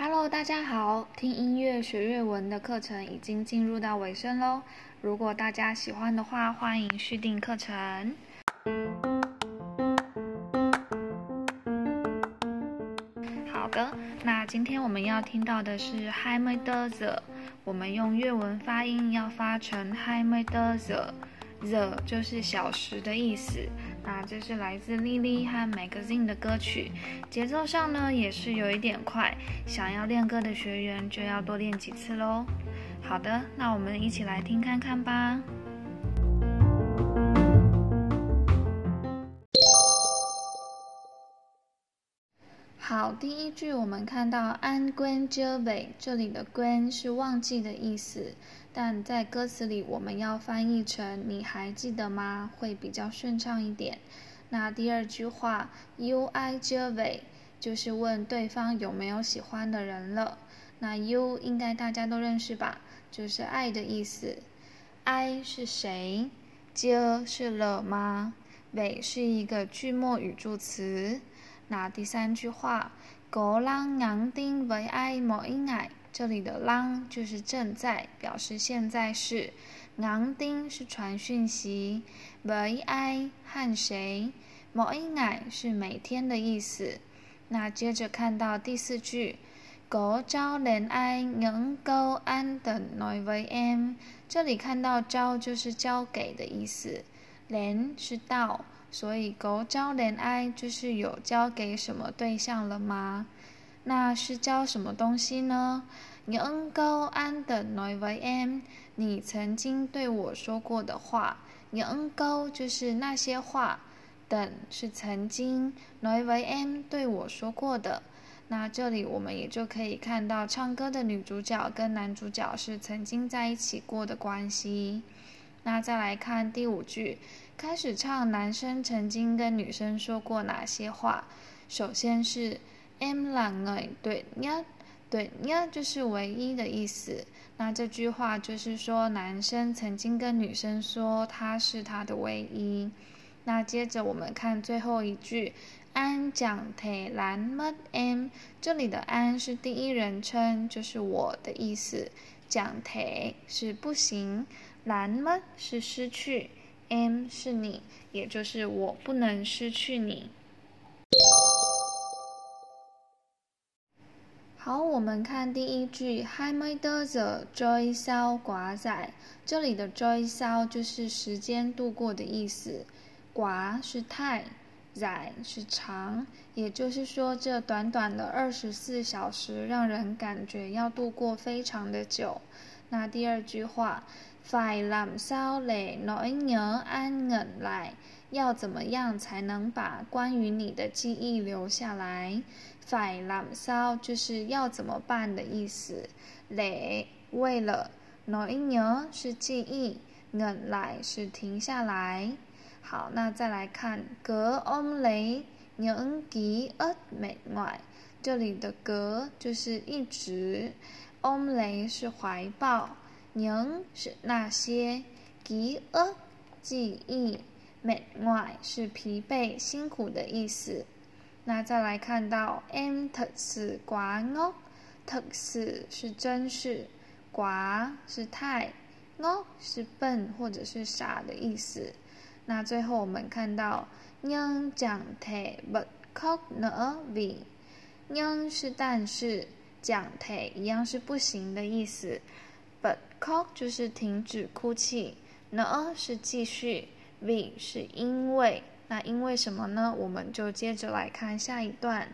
Hello， 大家好！听音乐学日文的课程已经进入到尾声喽。如果大家喜欢的话，欢迎续订课程。好的，那今天我们要听到的是 Haimedoze， 我们用粤文发音要发成 Haimedoze。The 就是小时的意思，那这是来自 Lily 和 Magazine 的歌曲，节奏上呢也是有一点快，想要练歌的学员就要多练几次咯。好的，那我们一起来听看看吧。好，第一句我们看到安关遮尾，这里的关是忘记的意思，但在歌词里我们要翻译成你还记得吗，会比较顺畅一点。那第二句话 you I 遮尾，就是问对方有没有喜欢的人了。那 you 应该大家都认识吧，就是爱的意思。 I 是谁，遮是了吗，尾是一个句末语助词。那第三句话狗浪昂丁为爱某一爱，这里的浪就是正在，表示现在式，昂丁是传讯息，为爱和谁，某一爱是每天的意思。那接着看到第四句狗招连爱能够安等来为 M， 这里看到招就是交给的意思，连是到，所以狗交恋爱就是有交给什么对象了吗？那是交什么东西呢？能够安的nói với em， 你曾经对我说过的话，能够就是那些话，等是曾经，nói với em对我说过的。那这里我们也就可以看到唱歌的女主角跟男主角是曾经在一起过的关系。那再来看第五句，开始唱男生曾经跟女生说过哪些话。首先是 em là người tuyệt nhất， tuyệt nhất 就是唯一的意思。那这句话就是说男生曾经跟女生说他是他的唯一。那接着我们看最后一句anh chẳng thể làm mất em， 这里的anh是第一人称，就是我的意思，chẳng thể是不行，làm mất是失去，M 是你，也就是我不能失去你。好，我们看第一句 Haimedoze追烧寡仔，这里的追烧就是时间度过的意思，寡是太，仔是长，也就是说这短短的24小时让人感觉要度过非常的久。那第二句话phải làm sao để nỗi nhớ an ngẩn lại， 要怎么样才能把关于你的记忆留下来。phải làm sao 就是要怎么办的意思， để 为了， nỗi nhớ 是记忆， ngẩn lại 是停下来。好，那再来看 cớ ôm lấy những ký ức mệt mỏi， 这里的 cớ 就是一直， ôm lấy 是怀抱，những 是那些，ký ức 记忆，mệt mỏi 是疲惫辛苦的意思。那再来看到 em thật sự quá ngốc， thật sự 是真是， quá 是太， ngốc 是笨或者是傻的意思。那最后我们看到 nhưng chẳng thể bật khóc nữa vì， nhưng 是但是， chẳng thể 一样是不行的意思，But cock 就是停止哭泣， No 是继续， V 是因为，那因为什么呢？我们就接着来看下一段。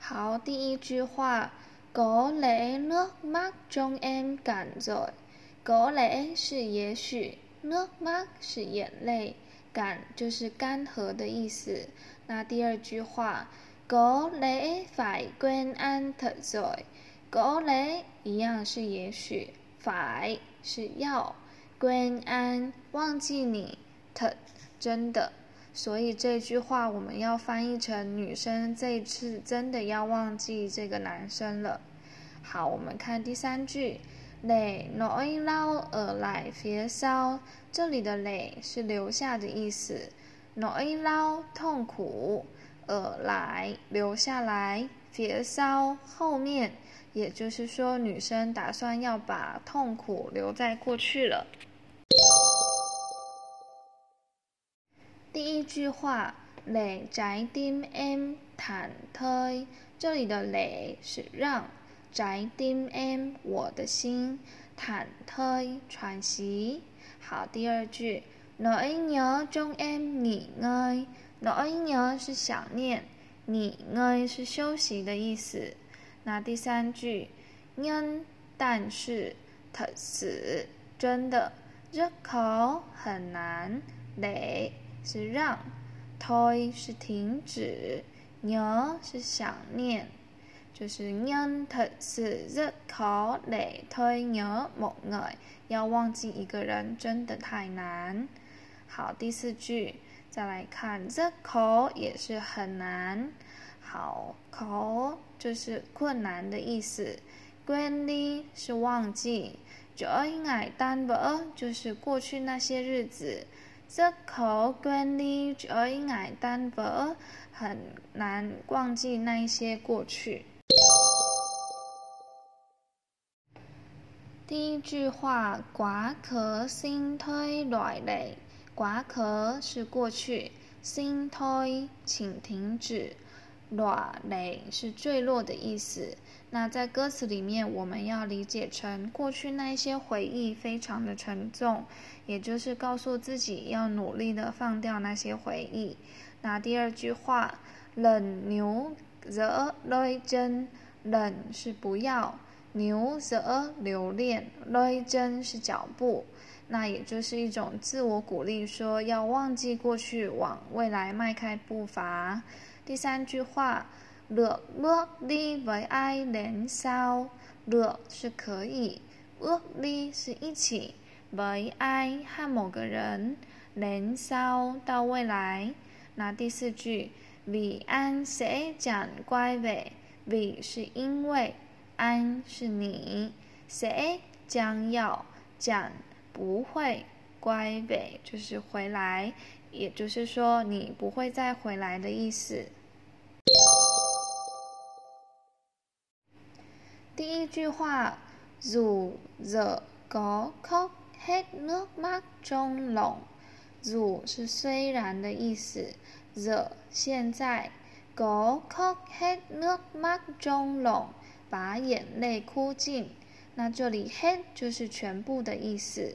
好，第一句话 Có lẽ nước mắt trong em cạn rồi， Có lẽ 是也许， nước mắt 是眼泪， cạn 就是干涸的意思。那第二句话có lẽ phải quên anh thật rồi， có lẽ 一样是也许， phải 是要， quên anh 忘记你， thật 真的，所以这句话我们要翻译成女生这次真的要忘记这个男生了。好，我们看第三句 để nỗi đau ở lại phía sau， 这里的 để 是留下的意思， nỗi đau 痛苦， ở lại,留下来，phía sau，后面。也就是说，女生打算要把痛苦留在过去了。第一句话，để trái tim em thảnh thơi，这里的để是让，trái tim em我的心，thảnh thơi喘息。好，第二句。Nỗi nhớ trong em nghỉ ngơi. Nỗi nhớ 是想念，nghỉ ngơi 是休息的意思。那第三句，nhân 但是，thật sự 真的，rất khó 很难，để 是让，thôi 是停止，nhớ 是想念，就是nhân thật sự rất khó để thôi nhớ một người. 要忘记一个人真的太难。好，第四句，再来看这口也是很难。好，口就是困难的意思，quên đi是忘记，Chỗ ngày tan vỡ就是过去那些日子，这口 quên đi chỗ ngày tan vỡ 很难忘记那一些过去。第一句话，quá khứ sinh thôi loại lệ，quá khứ是过去，sinh thôi请停止，loại lệ是坠落的意思。那在歌词里面，我们要理解成过去那一些回忆非常的沉重，也就是告诉自己要努力的放掉那些回忆。那第二句话，冷牛惹泪真，冷是不要。牛则留恋，勒真是脚步，那也就是一种自我鼓励，说要忘记过去，往未来迈开步伐。第三句话，được bước đi với ai đến sau，được是可以，bước đi是一起，với ai和某个人，đến sau到未来。那第四句，vì anh sẽ chẳng quay về，vì是因为。安是你，谁将要讲不会乖北就是回来，也就是说你不会再回来的意思。第一句话，dù giờ có khóc hết nước mắt trong lòng，dù是虽然的意思，giờ现在，có khóc hết nước mắt trong lòng。把眼泪哭尽，那这里 hết 就是全部的意思。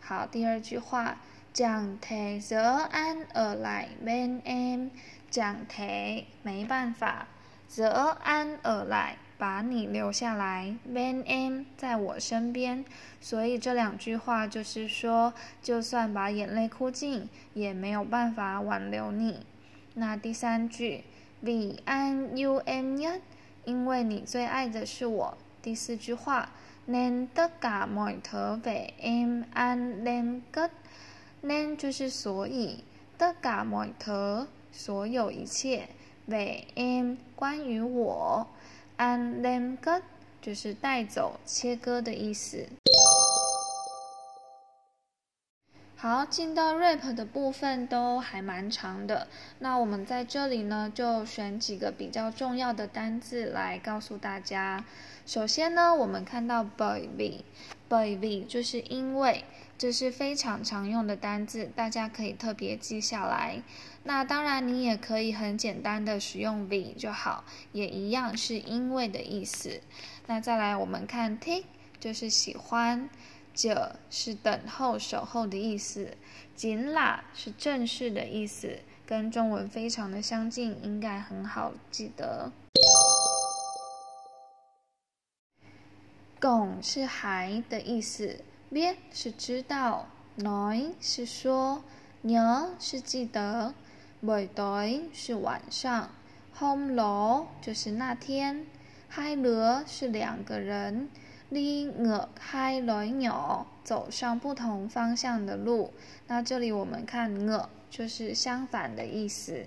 好，第二句话，chẳng thể giờ anh ở lại bên em，chẳng thể没办法，giờ anh ở lại把你留下来，bên em在我身边。所以这两句话就是说，就算把眼泪哭尽，也没有办法挽留你。那第三句，vì anh yêu em nhất，因为你最爱的是我。第四句话， nên tất cả mọi thứ về em anh đem cất， nên 就是所以， tất cả mọi thứ 所有一切， về em 关于我， anh đem cất 就是带走切割的意思。好，进到 rap 的部分都还蛮长的，那我们在这里呢就选几个比较重要的单字来告诉大家。首先呢，我们看到 bởi vì 就是因为，这是非常常用的单字，大家可以特别记下来。那当然你也可以很简单的使用 vì 就好，也一样是因为的意思。那再来我们看 thích 就是喜欢，者是等候守候的意思，紧啦是正式的意思，跟中文非常的相近，应该很好记得。拱是还的意思，biết是知道，nói是说，nhớ是记得，buổi tối是晚上，hôm đó就是那天，hai đứa是两个人。đi ngược hai lối nhỏ 走上不同方向的路，那这里我们看ngược就是相反的意思。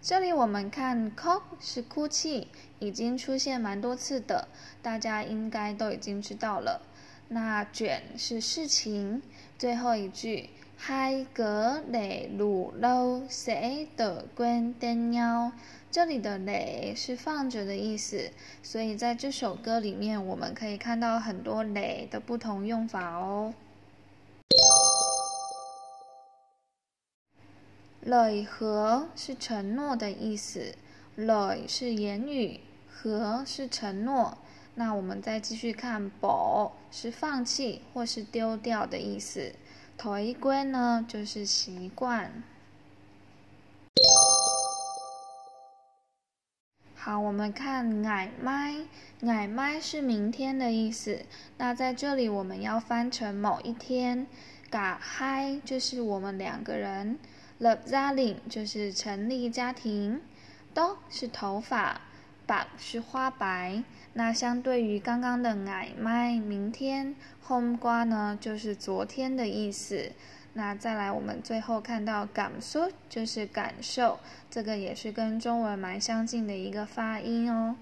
这里我们看 khóc 是哭泣，已经出现蛮多次的，大家应该都已经知道了。那卷是事情，最后一句 Hai cớ để đủ đâu sẽ tự quên tên nhau。这里的để是放着的意思，所以在这首歌里面，我们可以看到很多để的不同用法哦。lời hứa是承诺的意思，lời是言语，hứa是承诺。那我们再继续看bỏ是放弃或是丢掉的意思。thói quen呢就是习惯。好，我们看ngày mai，ngày mai是明天的意思。那在这里我们要翻成某一天。cả hai就是我们两个人，lập gia đình就是成立家庭。tóc是头发，bạc是花白。那相对于刚刚的ngày mai明天，hôm qua呢就是昨天的意思。那再来，我们最后看到cảm xúc就是感受，这个也是跟中文蛮相近的一个发音哦。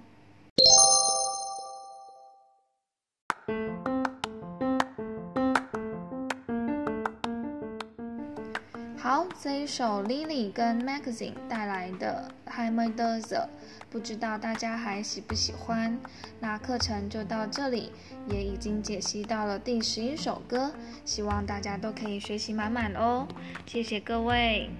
好，这一首 Lily 跟 Magazine 带来的 Hai mươi tư giờ， 不知道大家还喜不喜欢？那课程就到这里，也已经解析到了第11首歌，希望大家都可以学习满满哦。谢谢各位。